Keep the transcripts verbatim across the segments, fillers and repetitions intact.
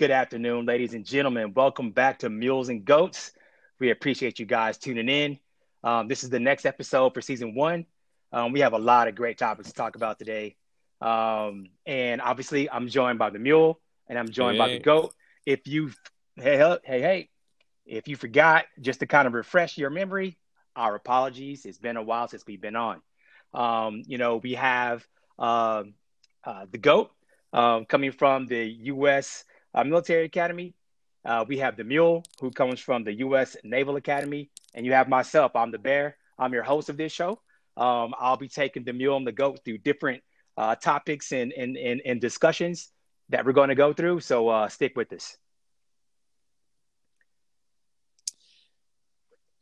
Good afternoon, ladies and gentlemen. Welcome back to Mules and Goats. We appreciate you guys tuning in. Um, this is the next episode for season one. Um, we have a lot of great topics to talk about today. Um, and obviously, I'm joined by the mule and I'm joined hey. by the goat. If you, hey, hey, hey, if you forgot, just to kind of refresh your memory, our apologies. It's been a while since we've been on. Um, you know, we have uh, uh, the goat uh, coming from the U S Uh, Military Academy. Uh, we have the mule, who comes from the U S Naval Academy, and you have myself. I'm the bear. I'm your host of this show. Um, I'll be taking the mule and the goat through different uh, topics and, and, and, and discussions that we're going to go through. So uh, stick with us.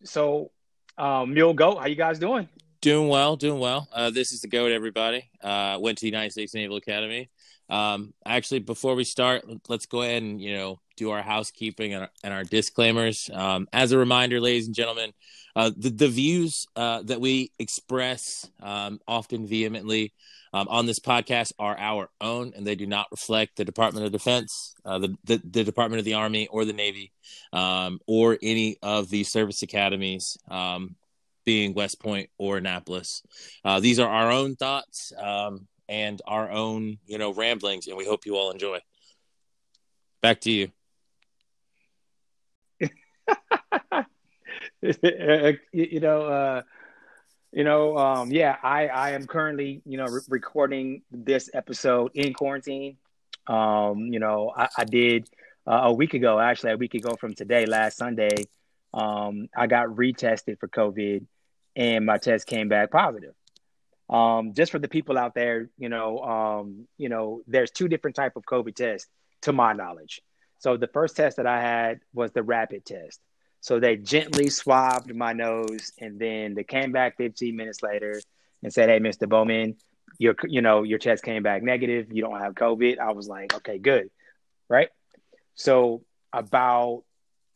So uh, mule, goat, how you guys doing? Doing well, doing well. Uh, this is the goat, everybody. Uh, went to the United States Naval Academy. Um, actually, before we start, let's go ahead and, you know, do our housekeeping and our, and our disclaimers. Um, as a reminder, ladies and gentlemen, uh, the, the views uh, that we express um, often vehemently um, on this podcast are our own, and they do not reflect the Department of Defense, uh, the, the, the Department of the Army or the Navy, um, or any of the service academies, um, being West Point or Annapolis. Uh, these are our own thoughts, um, and our own, you know, ramblings, and we hope you all enjoy. Back to you. you know, uh, you know, um, yeah, I, I am currently, you know, re- recording this episode in quarantine. Um, you know, I, I did uh, a week ago, actually a week ago from today, last Sunday, um, I got retested for COVID and my test came back positive. Um, just for the people out there, you know, um, you know, there's two different types of COVID tests, to my knowledge. So the first test that I had was the rapid test. So they gently swabbed my nose, and then they came back fifteen minutes later and said, "Hey, Mister Bowman, your, you know, your test came back negative. You don't have COVID." I was like, "Okay, good." Right. So about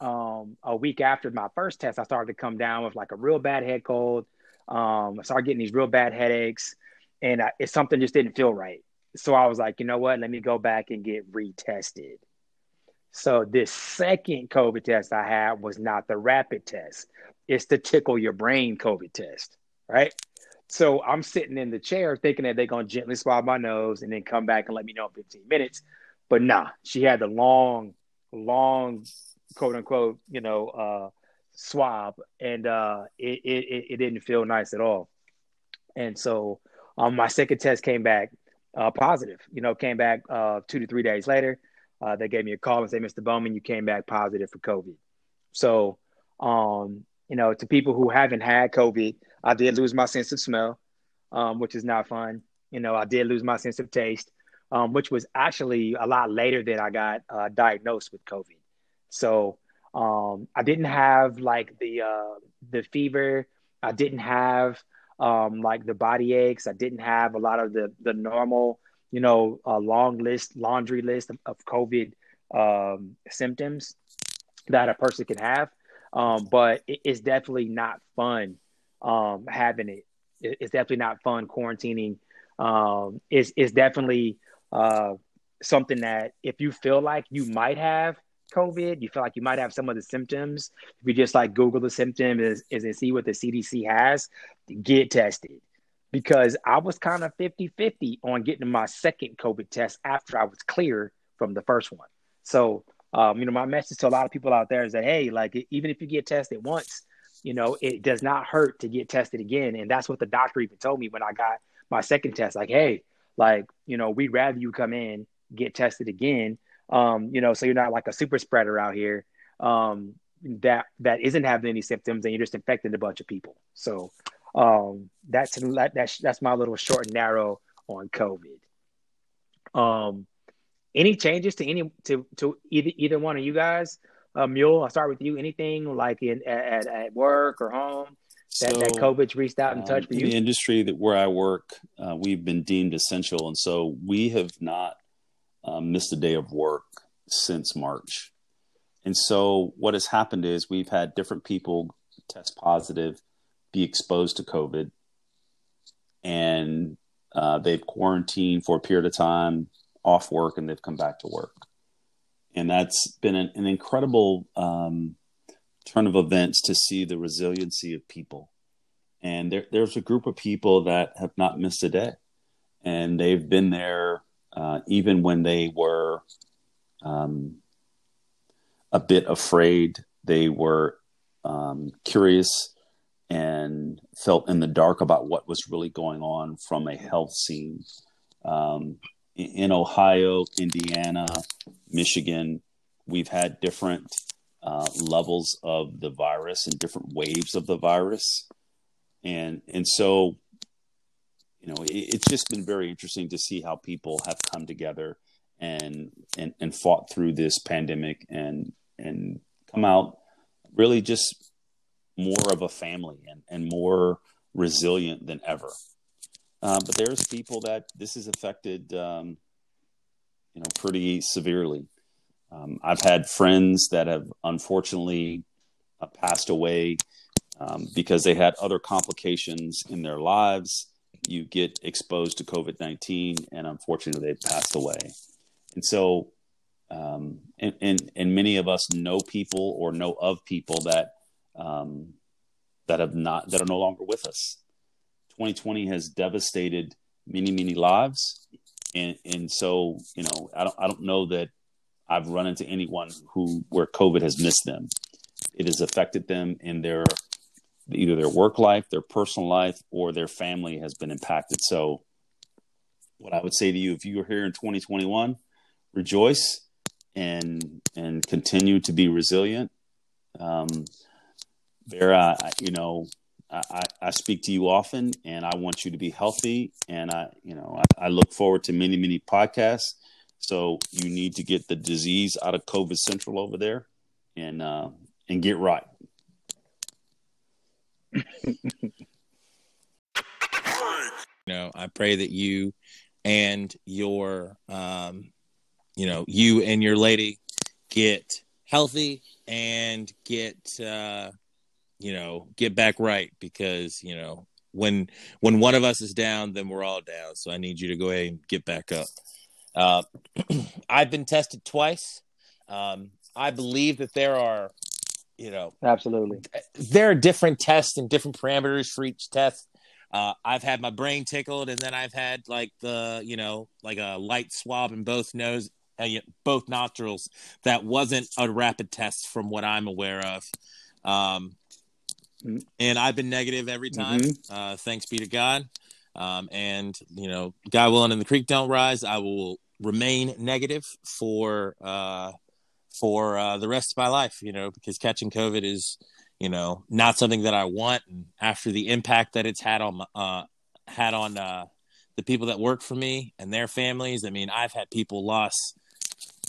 um, a week after my first test, I started to come down with like a real bad head cold. Um, I started getting these real bad headaches, and I, it's something just didn't feel right. So I was like, you know what? Let me go back and get retested. So this second COVID test I had was not the rapid test. It's the tickle your brain COVID test, right? So I'm sitting in the chair thinking that they're going to gently swab my nose and then come back and let me know in fifteen minutes. But nah, she had the long, long, quote unquote, you know, uh, swab, and uh it, it it didn't feel nice at all. And so um my second test came back uh positive, you know, came back uh two to three days later. Uh they gave me a call and said, "Mister Bowman, you came back positive for COVID." So um you know, to people who haven't had COVID, I did lose my sense of smell, um which is not fun. You know, I did lose my sense of taste, um which was actually a lot later than I got uh diagnosed with COVID. So Um, I didn't have like the, uh, the fever. I didn't have, um, like the body aches. I didn't have a lot of the, the normal, you know, a uh, long list, laundry list of, of COVID, um, symptoms that a person can have. Um, but it, it's definitely not fun, um, having it. it. It's definitely not fun quarantining. Um, it's, it's definitely, uh, something that if you feel like you might have COVID, you feel like you might have some of the symptoms, if you just like Google the symptom is, is and see what the C D C has, get tested. Because I was kind of fifty-fifty on getting my second COVID test after I was clear from the first one. So, um, you know, my message to a lot of people out there is that, hey, like, even if you get tested once, you know, it does not hurt to get tested again. And that's what the doctor even told me when I got my second test. Like, hey, like, you know, we'd rather you come in, get tested again. Um, you know, so you're not like a super spreader out here, um, that, that isn't having any symptoms and you're just infecting a bunch of people. So, um, that's, that's, that's my little short and narrow on COVID. Um, any changes to any, to, to either, either one of you guys, uh, Mule, I'll start with you. Anything like in, at, at work or home that, so, that COVID's reached out and um, touched for you? In the industry that where I work, uh, we've been deemed essential. And so we have not, Um, missed a day of work since March. And so what has happened is we've had different people test positive, be exposed to COVID, and uh, they've quarantined for a period of time, off work, and they've come back to work. And that's been an, an incredible um, turn of events to see the resiliency of people. And there, there's a group of people that have not missed a day. And they've been there uh, even when they were um, a bit afraid. They were um, curious and felt in the dark about what was really going on from a health scene. Um, in Ohio, Indiana, Michigan, we've had different uh, levels of the virus and different waves of the virus. And and so, you know, it, it's just been very interesting to see how people have come together and and, and fought through this pandemic and and come out really just more of a family and, and more resilient than ever. Um, but there's people that this has affected, um, you know, pretty severely. Um, I've had friends that have unfortunately uh, passed away um, because they had other complications in their lives. You get exposed to COVID nineteen and unfortunately they passed away. And so, um, and, and, and many of us know people or know of people that, um, that have not, that are no longer with us. twenty twenty has devastated many, many lives. And, and so, you know, I don't, I don't know that I've run into anyone who, where COVID has missed them. It has affected them in their, either their work life, their personal life, or their family has been impacted. So what I would say to you, if you are here in twenty twenty-one, rejoice and, and continue to be resilient. Um, there, uh, you know, I, I speak to you often and I want you to be healthy. And I, you know, I, I look forward to many, many podcasts. So you need to get the disease out of COVID Central over there and, uh, and get right. You know, I pray that you and your, um, you know, you and your lady get healthy and get, uh, you know, get back right, because, you know, when when one of us is down, then we're all down. So I need you to go ahead and get back up. Uh, I've been tested twice. Um, I believe that there are, you know, absolutely, there are different tests and different parameters for each test. Uh, I've had my brain tickled, and then I've had like the, you know, like a light swab in both nose, uh, both nostrils. That wasn't a rapid test from what I'm aware of. Um, And I've been negative every time. Mm-hmm. Uh, thanks be to God. Um, and, you know, God willing and the creek don't rise, I will remain negative for uh, for uh, the rest of my life, you know, because catching COVID is, you know, not something that I want. And after the impact that it's had on my, uh, had on uh, the people that work for me and their families. I mean, I've had people lost.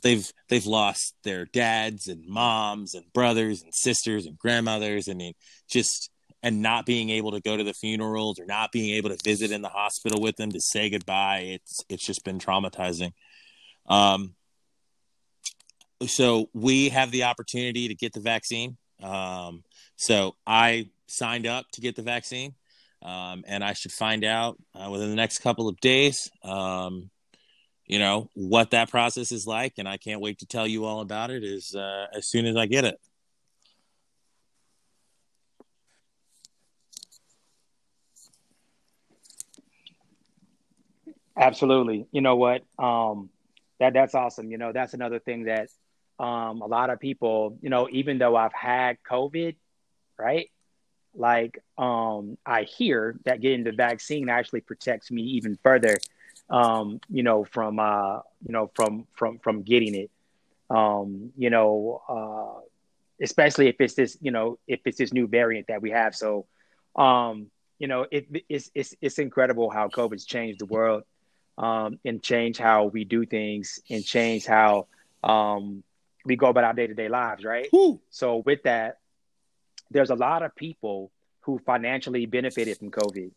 They've they've lost their dads and moms and brothers and sisters and grandmothers. I mean, just and not being able to go to the funerals or not being able to visit in the hospital with them to say goodbye. It's it's just been traumatizing. Um, so we have the opportunity to get the vaccine. Um, so I signed up to get the vaccine, um, and I should find out uh, within the next couple of days. Um, you know, what that process is like. And I can't wait to tell you all about it as, uh, as soon as I get it. Absolutely. You know what? Um, that that's awesome. You know, that's another thing that um, a lot of people, you know, even though I've had COVID, right? Like um, I hear that getting the vaccine actually protects me even further. Um, you know, from, uh, you know, from, from, from getting it, um, you know, uh, especially if it's this, you know, if it's this new variant that we have. So, um, you know, it, it's, it's, it's incredible how COVID's changed the world, um, and changed how we do things and changed how, um, we go about our day-to-day lives. Right. Woo. So with that, there's a lot of people who financially benefited from COVID,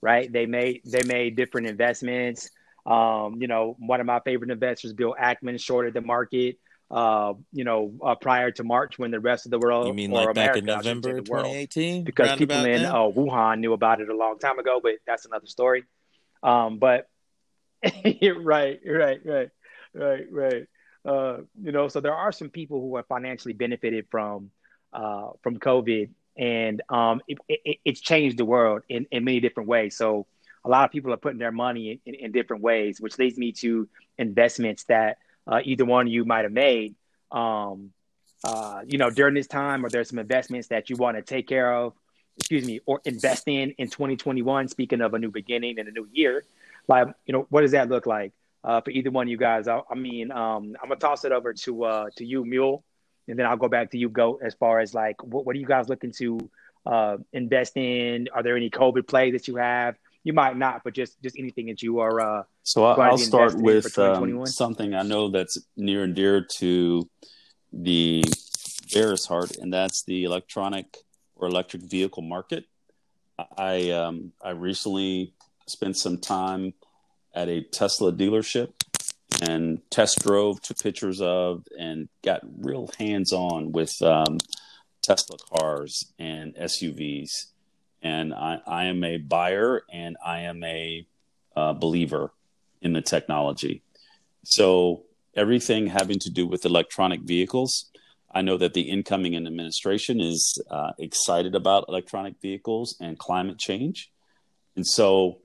right? They made they made different investments. Um, you know, one of my favorite investors, Bill Ackman, shorted the market. Uh, you know, uh, prior to March, when the rest of the world, you mean or like America, back in November of twenty eighteen, because people in uh, Wuhan knew about it a long time ago, but that's another story. Um, but right, right, right, right, right. Uh, you know, so there are some people who have financially benefited from uh, from COVID, and um, it, it, it's changed the world in, in many different ways. So a lot of people are putting their money in, in, in different ways, which leads me to investments that uh, either one of you might have made, um, uh, you know, during this time, or there's some investments that you want to take care of, excuse me, or invest in in twenty twenty-one, speaking of a new beginning and a new year. Like, you know, what does that look like uh, for either one of you guys? I, I mean, um, I'm going to toss it over to uh, to you, Mule, and then I'll go back to you, Goat, as far as like, what, what are you guys looking to uh, invest in? Are there any COVID plays that you have? You might not, but just, just anything that you are. Uh, so I'll, I'll start with um, something I know that's near and dear to the bear's heart, and that's the electronic or electric vehicle market. I um, I recently spent some time at a Tesla dealership and test drove, took pictures of, and got real hands-on with um, Tesla cars and S U Vs. And I, I am a buyer, and I am a uh, believer in the technology. So everything having to do with electronic vehicles, I know that the incoming administration is uh, excited about electronic vehicles and climate change. And so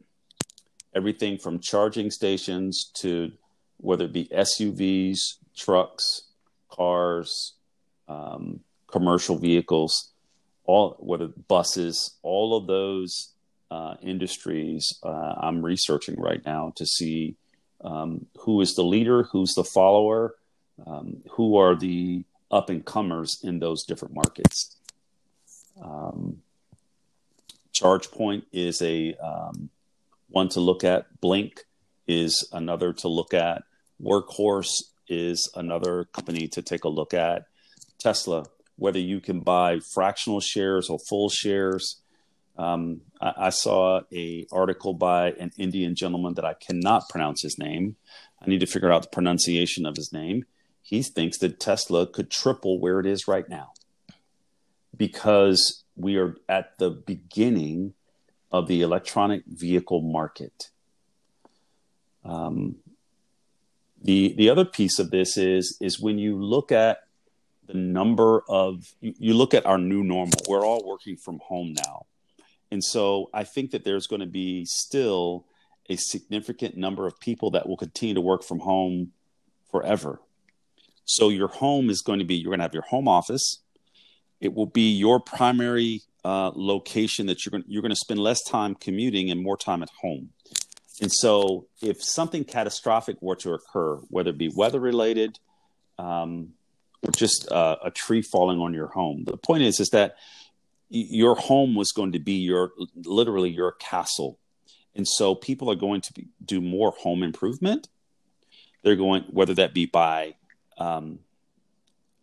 everything from charging stations to whether it be S U Vs, trucks, cars, um, commercial vehicles, all whether buses, all of those uh, industries uh, I'm researching right now to see um, who is the leader, who's the follower, um, who are the up and comers in those different markets. Um, ChargePoint is a um, one to look at. Blink is another to look at. Workhorse is another company to take a look at. Tesla, whether you can buy fractional shares or full shares. Um, I, I saw a article by an Indian gentleman that I cannot pronounce his name. I need to figure out the pronunciation of his name. He thinks that Tesla could triple where it is right now because we are at the beginning of the electronic vehicle market. Um, the the other piece of this is, is when you look at the number of, you, you look at our new normal, we're all working from home now. And so I think that there's going to be still a significant number of people that will continue to work from home forever. So your home is going to be, you're going to have your home office. It will be your primary uh, location that you're going, you're going to spend less time commuting and more time at home. And so if something catastrophic were to occur, whether it be weather related, um, just uh, a tree falling on your home. The point is, is that your home was going to be your literally your castle. And so people are going to be, do more home improvement. They're going, whether that be by um,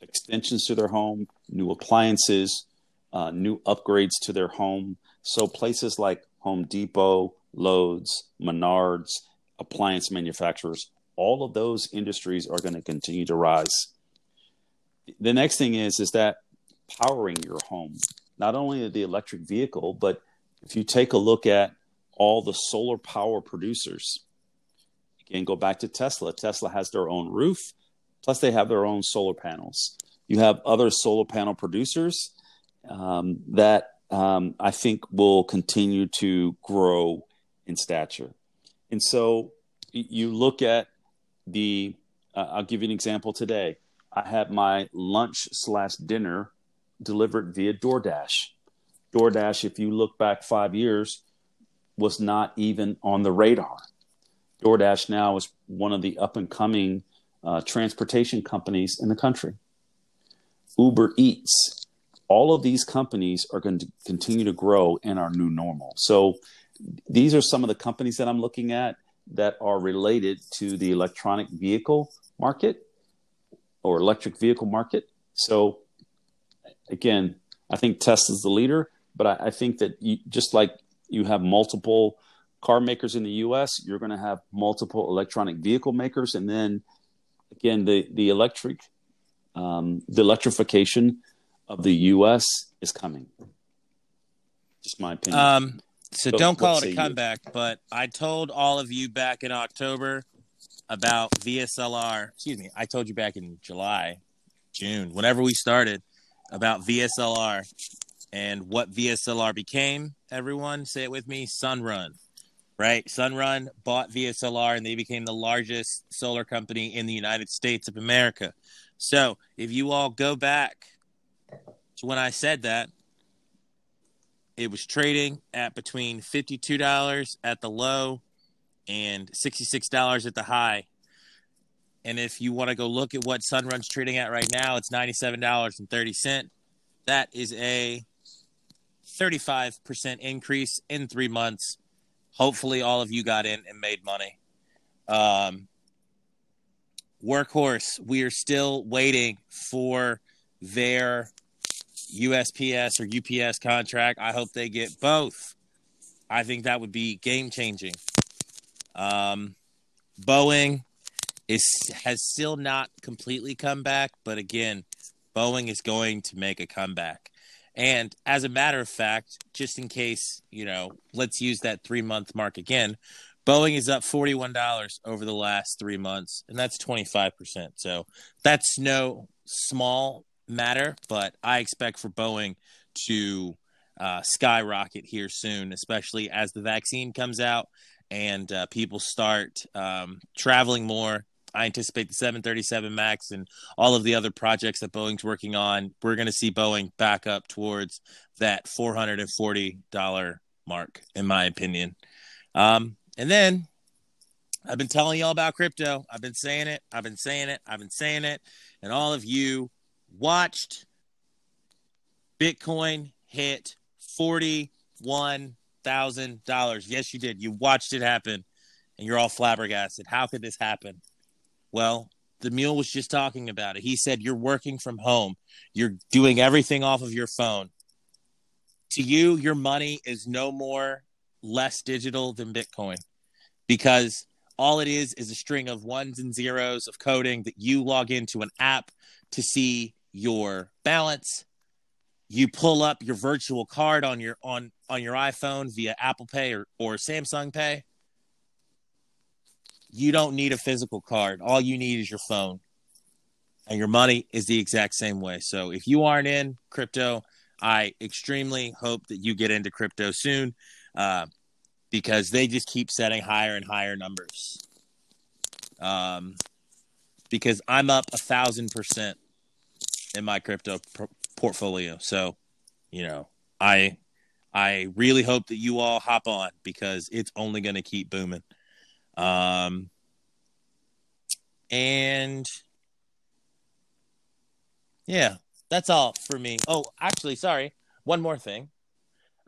extensions to their home, new appliances, uh, new upgrades to their home. So places like Home Depot, Lowe's, Menards, appliance manufacturers, all of those industries are going to continue to rise. The next thing is, is that powering your home, not only the electric vehicle, but if you take a look at all the solar power producers, again, go back to Tesla. Tesla has their own roof, plus they have their own solar panels. You have other solar panel producers um, that um, I think will continue to grow in stature. And so you look at the, uh, I'll give you an example today. I had my lunch slash dinner delivered via DoorDash. DoorDash, if you look back five years, was not even on the radar. DoorDash now is one of the up-and-coming uh, transportation companies in the country. Uber Eats. All of these companies are going to continue to grow in our new normal. So these are some of the companies that I'm looking at that are related to the electronic vehicle market. Or electric vehicle market. So again, I think Tesla's the leader, but I, I think that you, just like you have multiple car makers in the U S, you're going to have multiple electronic vehicle makers. And then again, the, the electric, um, the electrification of the U S is coming. Just my opinion. Um, so, so don't call it a comeback, you? But I told all of you back in October about V S L R. Excuse me. I told you back in July, June, whenever we started, about V S L R and what V S L R became. Everyone say it with me. Sunrun, right? Sunrun bought V S L R and they became the largest solar company in the United States of America. So if you all go back to when I said that, it was trading at between fifty-two dollars at the low and sixty-six dollars at the high. And if you want to go look at what Sunrun's trading at right now, it's ninety-seven dollars and thirty cents. That is a thirty-five percent increase in three months. Hopefully all of you got in and made money. Um, Workhorse, we are still waiting for their U S P S or U P S contract. I hope they get both. I think that would be game-changing. Um, Boeing is has still not completely come back, but again, Boeing is going to make a comeback. And as a matter of fact, just in case, you know, let's use that three-month mark again. Boeing is up forty-one dollars over the last three months, and that's twenty-five percent. So that's no small matter, but I expect for Boeing to uh, skyrocket here soon, especially as the vaccine comes out and uh, people start um, traveling more. I anticipate the seven thirty-seven MAX and all of the other projects that Boeing's working on. We're going to see Boeing back up towards that four hundred forty dollars mark, in my opinion. Um, and then I've been telling y'all about crypto. I've been saying it. I've been saying it. I've been saying it. And all of you watched Bitcoin hit forty-one thousand dollars. Yes, you did. You watched it happen, and you're all flabbergasted. How could this happen? Well, the Mule was just talking about it. He said, you're working from home. You're doing everything off of your phone. To you, your money is no more less digital than Bitcoin, because all it is is a string of ones and zeros of coding that you log into an app to see your balance. You pull up your virtual card on your on, on your iPhone via Apple Pay or, or Samsung Pay. You don't need a physical card. All you need is your phone. And your money is the exact same way. So if you aren't in crypto, I extremely hope that you get into crypto soon, uh, because they just keep setting higher and higher numbers. Um, because I'm up a thousand percent in my crypto pro- portfolio. So, you know, I, I really hope that you all hop on, because it's only going to keep booming. Um, and yeah, that's all for me. Oh, actually, sorry. One more thing.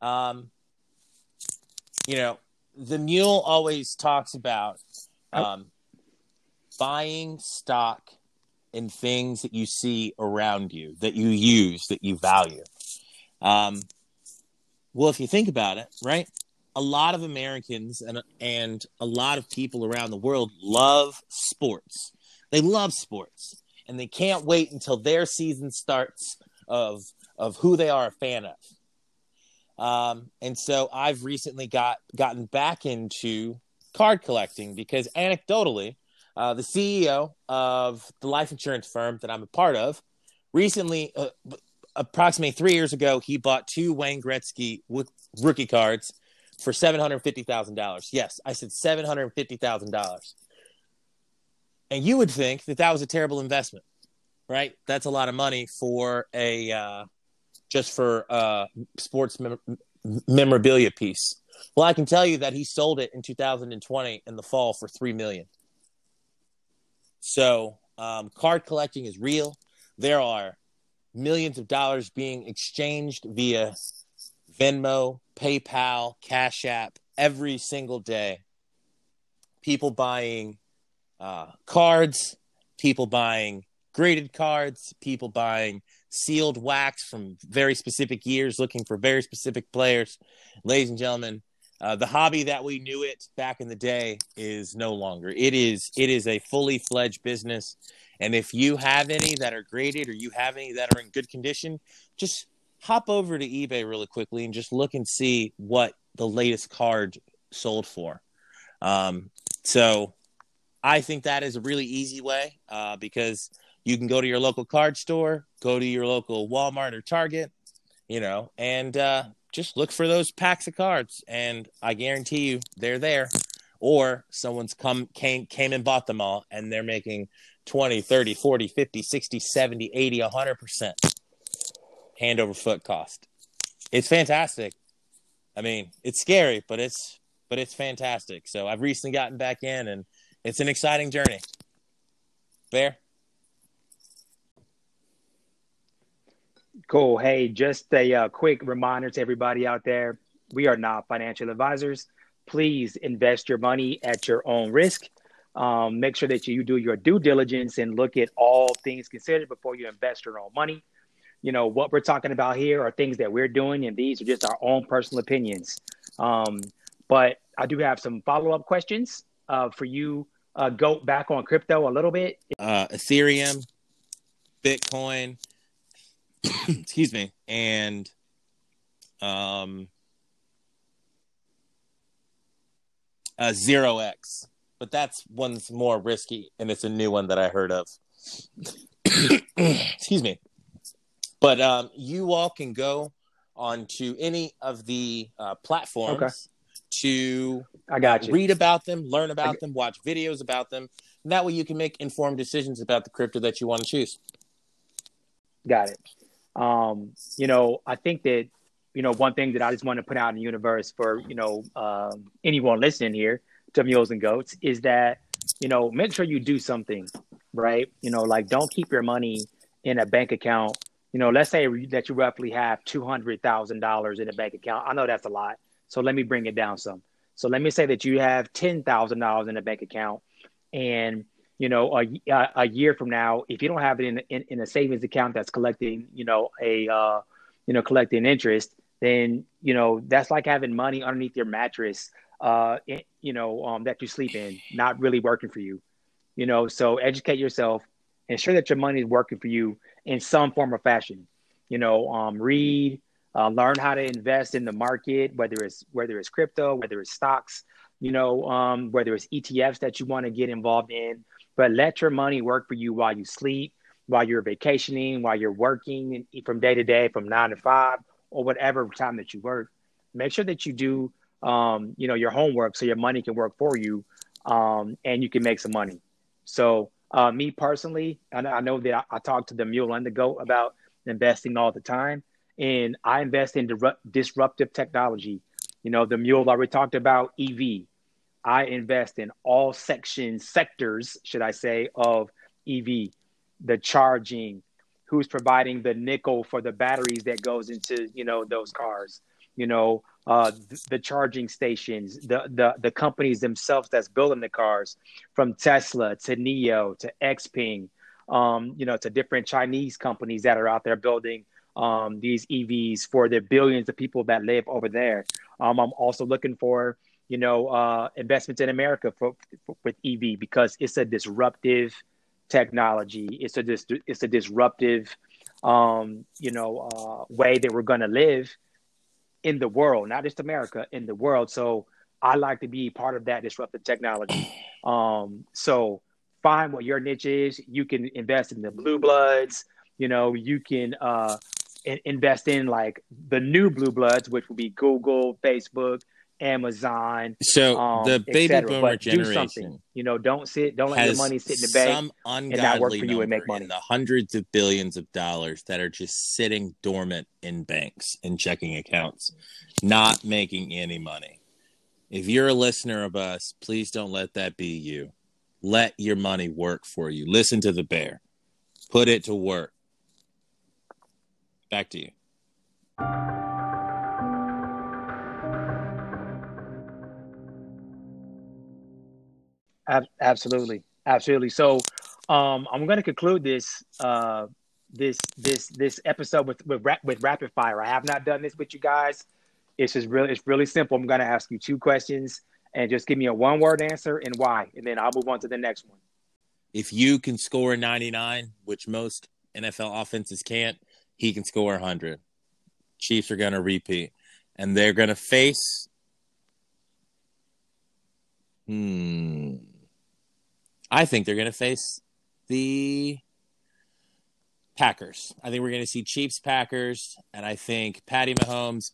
Um, you know, the Mule always talks about, um, oh. buying stock in things that you see around you, that you use, that you value. Um, well, if you think about it, right? A lot of Americans and and a lot of people around the world love sports. They love sports, and they can't wait until their season starts of of who they are a fan of. Um, and so I've recently got gotten back into card collecting, because anecdotally, uh, the C E O of the life insurance firm that I'm a part of recently, uh, approximately three years ago, he bought two Wayne Gretzky w- rookie cards for seven hundred fifty thousand dollars. Yes, I said seven hundred fifty thousand dollars. And you would think that that was a terrible investment, right? That's a lot of money for a uh, just for a sports mem- memorabilia piece. Well, I can tell you that he sold it in two thousand twenty in the fall for three million dollars. So um, card collecting is real. There are millions of dollars being exchanged via Venmo, PayPal, Cash App, every single day. People buying uh, cards, people buying graded cards, people buying sealed wax from very specific years, looking for very specific players. Ladies and gentlemen, uh, the hobby that we knew it back in the day is no longer. It is, it is a fully fledged business. And if you have any that are graded, or you have any that are in good condition, just hop over to eBay really quickly and just look and see what the latest card sold for. Um, so I think that is a really easy way uh, because you can go to your local card store, go to your local Walmart or Target, you know, and uh, just look for those packs of cards. And I guarantee you they're there. Or someone's come came came and bought them all, and they're making twenty, thirty, forty, fifty, sixty, seventy, eighty, one hundred percent hand over foot cost. It's fantastic. I mean, it's scary, but it's but it's fantastic. So I've recently gotten back in, and it's an exciting journey. Bear? Cool. Hey, just a uh, quick reminder to everybody out there. We are not financial advisors. Please invest your money at your own risk. Um, make sure that you do your due diligence and look at all things considered before you invest your own money. You know, what we're talking about here are things that we're doing, and these are just our own personal opinions. Um, but I do have some follow-up questions uh, for you. Uh, go back on crypto a little bit. Uh, Ethereum, Bitcoin, excuse me, and... Um, Uh, zero X, but that's one's more risky, and it's a new one that I heard of. Excuse me. But um, you all can go onto any of the uh, platforms okay. to I got you. read about them, learn about them, watch videos about them. And that way you can make informed decisions about the crypto that you want to choose. Got it. Um, you know, I think that You know, one thing that I just want to put out in the universe for, you know, um, anyone listening here to Mules and Goats is that, you know, make sure you do something, right? You know, like don't keep your money in a bank account. You know, let's say that you roughly have two hundred thousand dollars in a bank account. I know that's a lot. So let me bring it down some. So let me say that you have ten thousand dollars in a bank account. And, you know, a, a year from now, if you don't have it in, in, in a savings account that's collecting, you know, a, uh, you know, collecting interest, then, you know, that's like having money underneath your mattress, uh, it, you know, um, that you sleep in, not really working for you, you know, so educate yourself, ensure that your money is working for you in some form or fashion, you know, um, read, uh, learn how to invest in the market, whether it's, whether it's crypto, whether it's stocks, you know, um, whether it's E T Fs that you want to get involved in, but let your money work for you while you sleep, while you're vacationing, while you're working from day to day, from nine to five, or whatever time that you work. Make sure that you do, um, you know, your homework so your money can work for you, um, and you can make some money. So uh, me personally, I know, I know that I, I talk to the Mule and the Goat about investing all the time, and I invest in disrupt- disruptive technology. You know, the Mule already talked about E V. I invest in all sections, sectors, should I say, of E V, the charging, who's providing the nickel for the batteries that goes into, you know, those cars, you know, uh, th- the charging stations, the, the, the companies themselves that's building the cars, from Tesla to Neo to Xpeng, um, you know, to different Chinese companies that are out there building um, these E Vs for the billions of people that live over there. Um, I'm also looking for, you know, uh, investments in America for, for, with E V, because it's a disruptive technology. It's a dis- it's a disruptive, um, you know, uh, way that we're going to live in the world, not just America, in the world. So I like to be part of that disruptive technology. Um, so find what your niche is. You can invest in the blue bloods. You know, you can uh, in- invest in like the new blue bloods, which will be Google, Facebook, Amazon. So um, the baby boomer generation, you know, don't sit, don't let your money sit in the bank. Some ungodly and not work for you and make money. The hundreds of billions of dollars that are just sitting dormant in banks and checking accounts, not making any money. If you're a listener of us, please don't let that be you. Let your money work for you. Listen to the bear. Put it to work. Back to you. Absolutely. Absolutely. So um, I'm going to conclude this uh, this this this episode with with, rap, with rapid fire. I have not done this with you guys. It's just really it's really simple. I'm going to ask you two questions and just give me a one word answer and why. And then I'll move on to the next one. If you can score ninety-nine, which most N F L offenses can't, he can score one hundred. Chiefs are going to repeat, and they're going to face. Hmm. I think they're going to face the Packers. I think we're going to see Chiefs Packers, and I think Patty Mahomes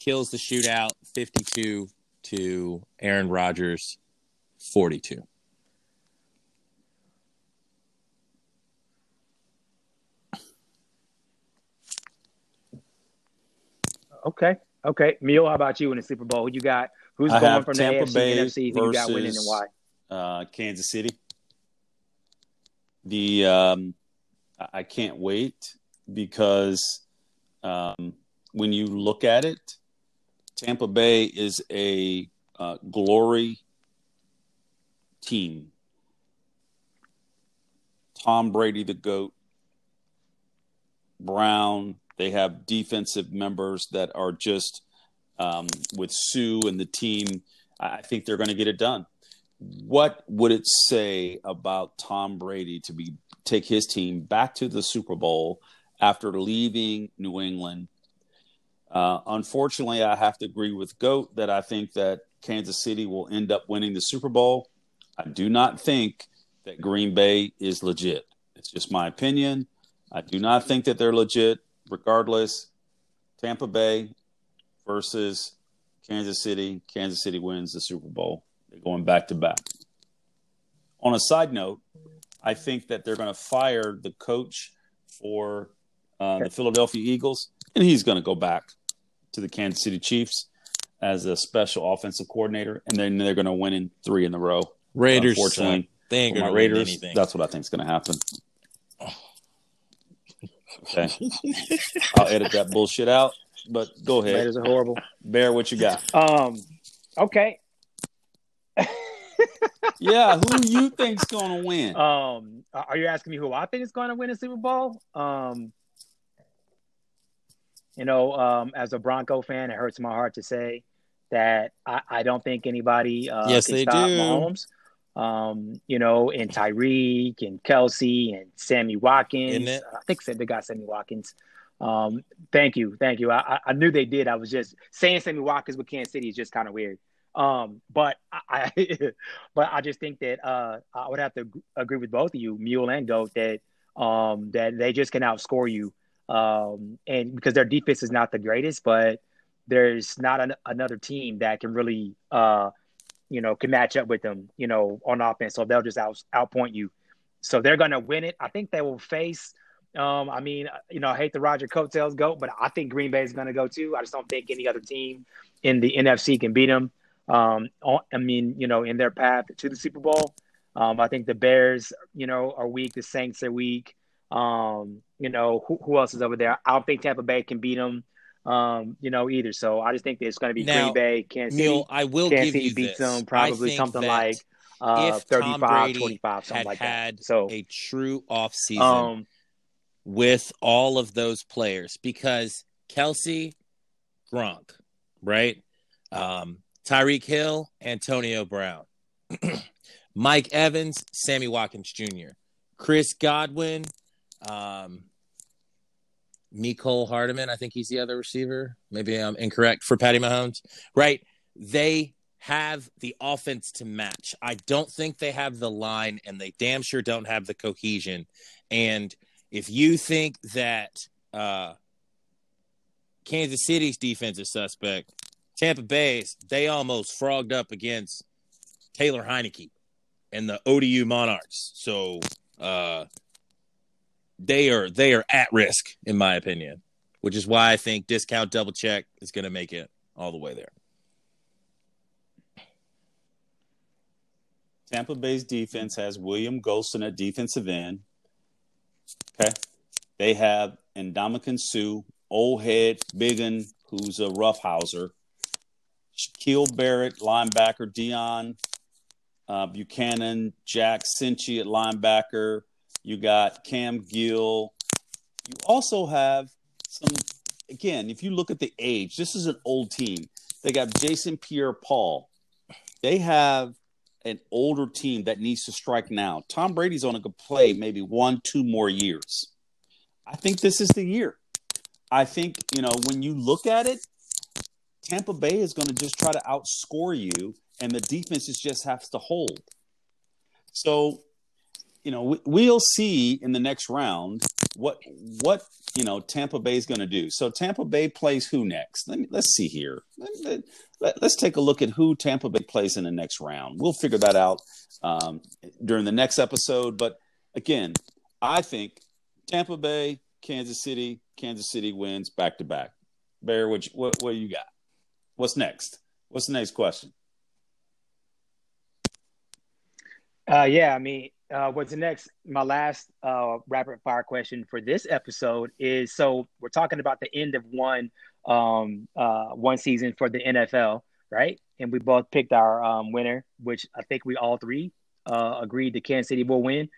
kills the shootout fifty-two to Aaron Rodgers forty-two. Okay. Okay. Mio, how about you in the Super Bowl? Who you got? Who's I going from Tampa the A F C Bay and N F C? Who you got winning and why? Uh, Kansas City. The um, I can't wait because um, when you look at it, Tampa Bay is a uh, glory team. Tom Brady, the GOAT. Brown. They have defensive members that are just um, with Sue and the team. I think they're going to get it done. What would it say about Tom Brady to be take his team back to the Super Bowl after leaving New England? Uh, unfortunately, I have to agree with GOAT that I think that Kansas City will end up winning the Super Bowl. I do not think that Green Bay is legit. It's just my opinion. I do not think that they're legit. Regardless, Tampa Bay versus Kansas City. Kansas City wins the Super Bowl. They're going back to back. On a side note, I think that they're going to fire the coach for uh, the Philadelphia Eagles, and he's going to go back to the Kansas City Chiefs as a special offensive coordinator, and then they're going to win in three in a row. Raiders, unfortunately, they ain't going to win anything. That's what I think is going to happen. Okay, I'll edit that bullshit out. But go ahead. Raiders are horrible. Bear, what you got? Um, okay. Yeah, who you think's gonna win? Um, are you asking me who I think is gonna win a Super Bowl? Um, you know, um, as a Bronco fan, it hurts my heart to say that I, I don't think anybody uh, yes, can they stop do. Mahomes. Um, you know, and Tyreek and Kelsey and Sammy Watkins. I think they got Sammy Watkins. Um, thank you. Thank you. I, I knew they did. I was just saying Sammy Watkins with Kansas City is just kind of weird. Um, but I, I but I just think that uh, I would have to agree with both of you, Mule and Goat, that um, that they just can outscore you. Um, and because their defense is not the greatest, but there's not an, another team that can really uh, – you know, can match up with them, you know, on offense. So they'll just out outpoint you. So they're going to win it. I think they will face, um, I mean, you know, I hate the Roger Coattails go, but I think Green Bay is going to go too. I just don't think any other team in the N F C can beat them. Um, I mean, you know, in their path to the Super Bowl. Um, I think the Bears, you know, are weak. The Saints are weak. Um, you know, who, who else is over there? I don't think Tampa Bay can beat them. Um, you know, either. So I just think it's going to be now, Green Bay, Kansas City. I will Kansas give you beats this. Them probably something like uh, thirty-five, twenty-five, something like had that. So a true offseason um, with all of those players because Kelsey, Gronk, right? Um, Tyreek Hill, Antonio Brown, Mike Evans, Sammy Watkins Junior, Chris Godwin, um, Nicole Hardeman, I think he's the other receiver. Maybe I'm incorrect for Patty Mahomes. Right. They have the offense to match. I don't think they have the line, and they damn sure don't have the cohesion. And if you think that uh, Kansas City's defense is suspect, Tampa Bay's, they almost frogged up against Taylor Heineke and the O D U Monarchs. So, uh, They are they are at risk, in my opinion, which is why I think discount double check is going to make it all the way there. Tampa Bay's defense has William Golston at defensive end. Okay, they have Ndamukong Suh, old head Biggin, who's a roughhouser, Shaquille Barrett, linebacker, Deion uh, Buchanan, Jack Cinchi at linebacker. You got Cam Gill. You also have some, again, if you look at the age, this is an old team. They got Jason Pierre-Paul. They have an older team that needs to strike now. Tom Brady's only going to play maybe one, two more years. I think this is the year. I think, you know, when you look at it, Tampa Bay is going to just try to outscore you, and the defense just has to hold. So, you know, we, we'll see in the next round what what you know Tampa Bay is going to do. So Tampa Bay plays who next? Let me, let's see here. Let, let, let, let's take a look at who Tampa Bay plays in the next round. We'll figure that out um, during the next episode. But again, I think Tampa Bay, Kansas City, Kansas City wins back to back. Bear, what, you, what what you got? What's next? What's the next question? Uh, yeah, I mean, uh, what's the next? My last uh, rapid fire question for this episode is: so we're talking about the end of one um, uh, one season for the N F L, right? And we both picked our um, winner, which I think we all three uh, agreed that Kansas City will win.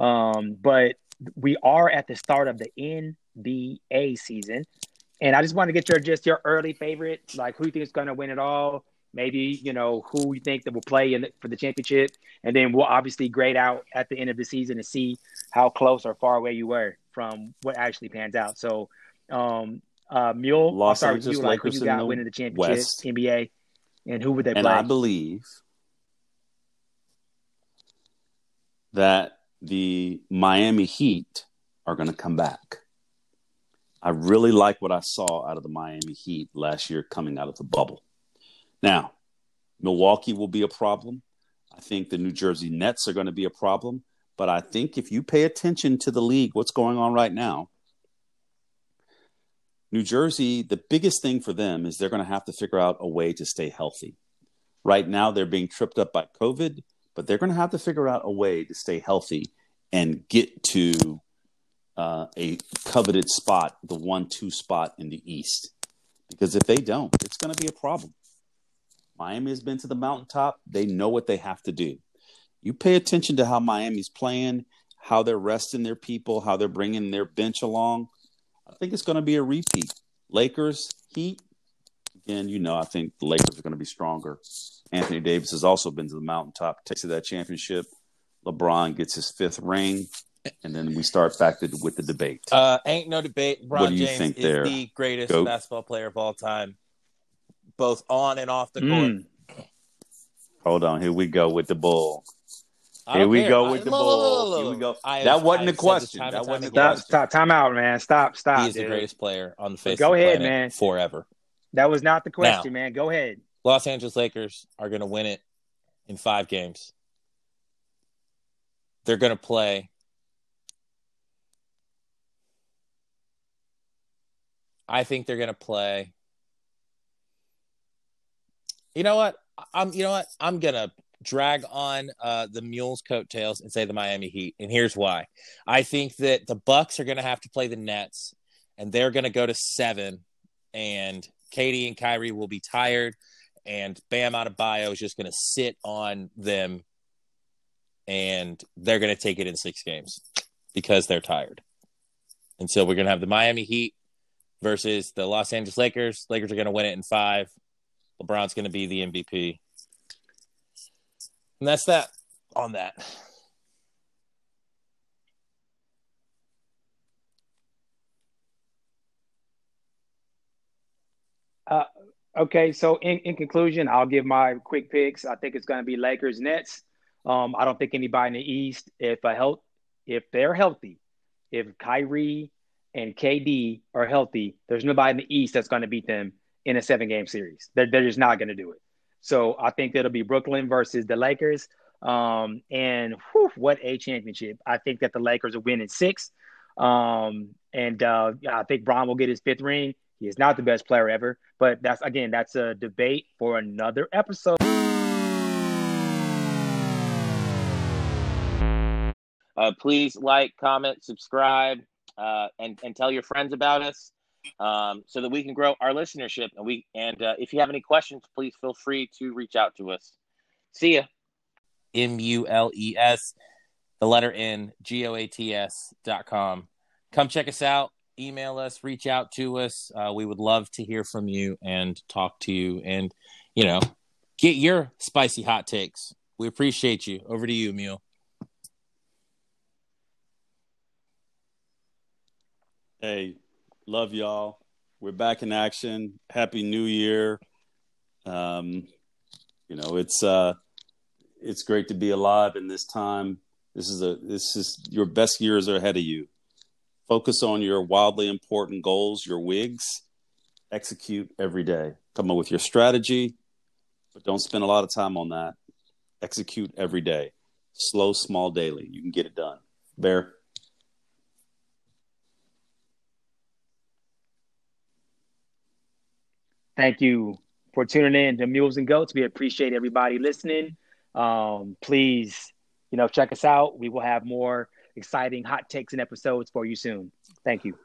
Um, but we are at the start of the N B A season. And I just want to get your just your early favorite, like who you think is going to win it all. Maybe, you know, who you think that will play in the, for the championship. And then we'll obviously grade out at the end of the season and see how close or far away you were from what actually pans out. So, um, uh, Mule, Los I'll start Angeles with you. Like, who you got winning the championship, West. N B A, and who would they and play? And I believe that the Miami Heat are going to come back. I really like what I saw out of the Miami Heat last year coming out of the bubble. Now, Milwaukee will be a problem. I think the New Jersey Nets are going to be a problem. But I think if you pay attention to the league, what's going on right now, New Jersey, the biggest thing for them is they're going to have to figure out a way to stay healthy. Right now, they're being tripped up by COVID, but they're going to have to figure out a way to stay healthy and get to Uh, a coveted spot, the one two spot in the East. Because if they don't, it's going to be a problem. Miami has been to the mountaintop. They know what they have to do. You pay attention to how Miami's playing, how they're resting their people, how they're bringing their bench along. I think it's going to be a repeat. Lakers, Heat. Again, you know, I think the Lakers are going to be stronger. Anthony Davis has also been to the mountaintop, takes to that championship. LeBron gets his fifth ring. And then we start back to, with the debate. Uh, ain't no debate. LeBron James is there? the greatest Goat? basketball player of all time, both on and off the mm. court. Hold on. Here we go with the bull. Here we care. go with I, the low, bull. Low, low, low. Here we go. I, that wasn't I, a question. Time that wasn't a question. Stop, time out, man. Stop, stop. He's the greatest player on the face go of the ahead, planet man. forever. That was not the question, now, man. Go ahead. Los Angeles Lakers are going to win it in five games. They're going to play. I think they're going to play. You know what? I'm. You know what? I'm going to drag on uh, the Mules' coattails and say the Miami Heat. And here's why: I think that the Bucks are going to have to play the Nets, and they're going to go to seven. And Katie and Kyrie will be tired, and Bam Adebayo is just going to sit on them, and they're going to take it in six games because they're tired. And so we're going to have the Miami Heat versus the Los Angeles Lakers. Lakers are going to win it in five. LeBron's going to be the M V P. And that's that on that. Uh, okay, so in, in conclusion, I'll give my quick picks. I think it's going to be Lakers, Nets. Um, I don't think anybody in the East, if a health, if they're healthy, if Kyrie and K D are healthy, there's nobody in the East that's going to beat them in a seven-game series. They're, they're just not going to do it. So I think that'll be Brooklyn versus the Lakers. Um, and whew, what a championship. I think that the Lakers will win in six. Um, and uh, I think Bron will get his fifth ring. He is not the best player ever. But, that's again, that's a debate for another episode. Uh, please like, comment, subscribe. Uh, and, and tell your friends about us um, so that we can grow our listenership. And we and uh, if you have any questions, please feel free to reach out to us. See ya. M U L E S, the letter N, G O A T S dot com. Come check us out. Email us. Reach out to us. Uh, we would love to hear from you and talk to you and, you know, get your spicy hot takes. We appreciate you. Over to you, Mule. Hey, love y'all. We're back in action. Happy New Year. Um, you know, it's uh, it's great to be alive in this time. This is a this is your best years are ahead of you. Focus on your wildly important goals, your W I Gs. Execute every day. Come up with your strategy, but don't spend a lot of time on that. Execute every day. Slow, small, daily. You can get it done. Bear. Thank you for tuning in to Mules and Goats. We appreciate everybody listening. Um, please, you know, check us out. We will have more exciting hot takes and episodes for you soon. Thank you.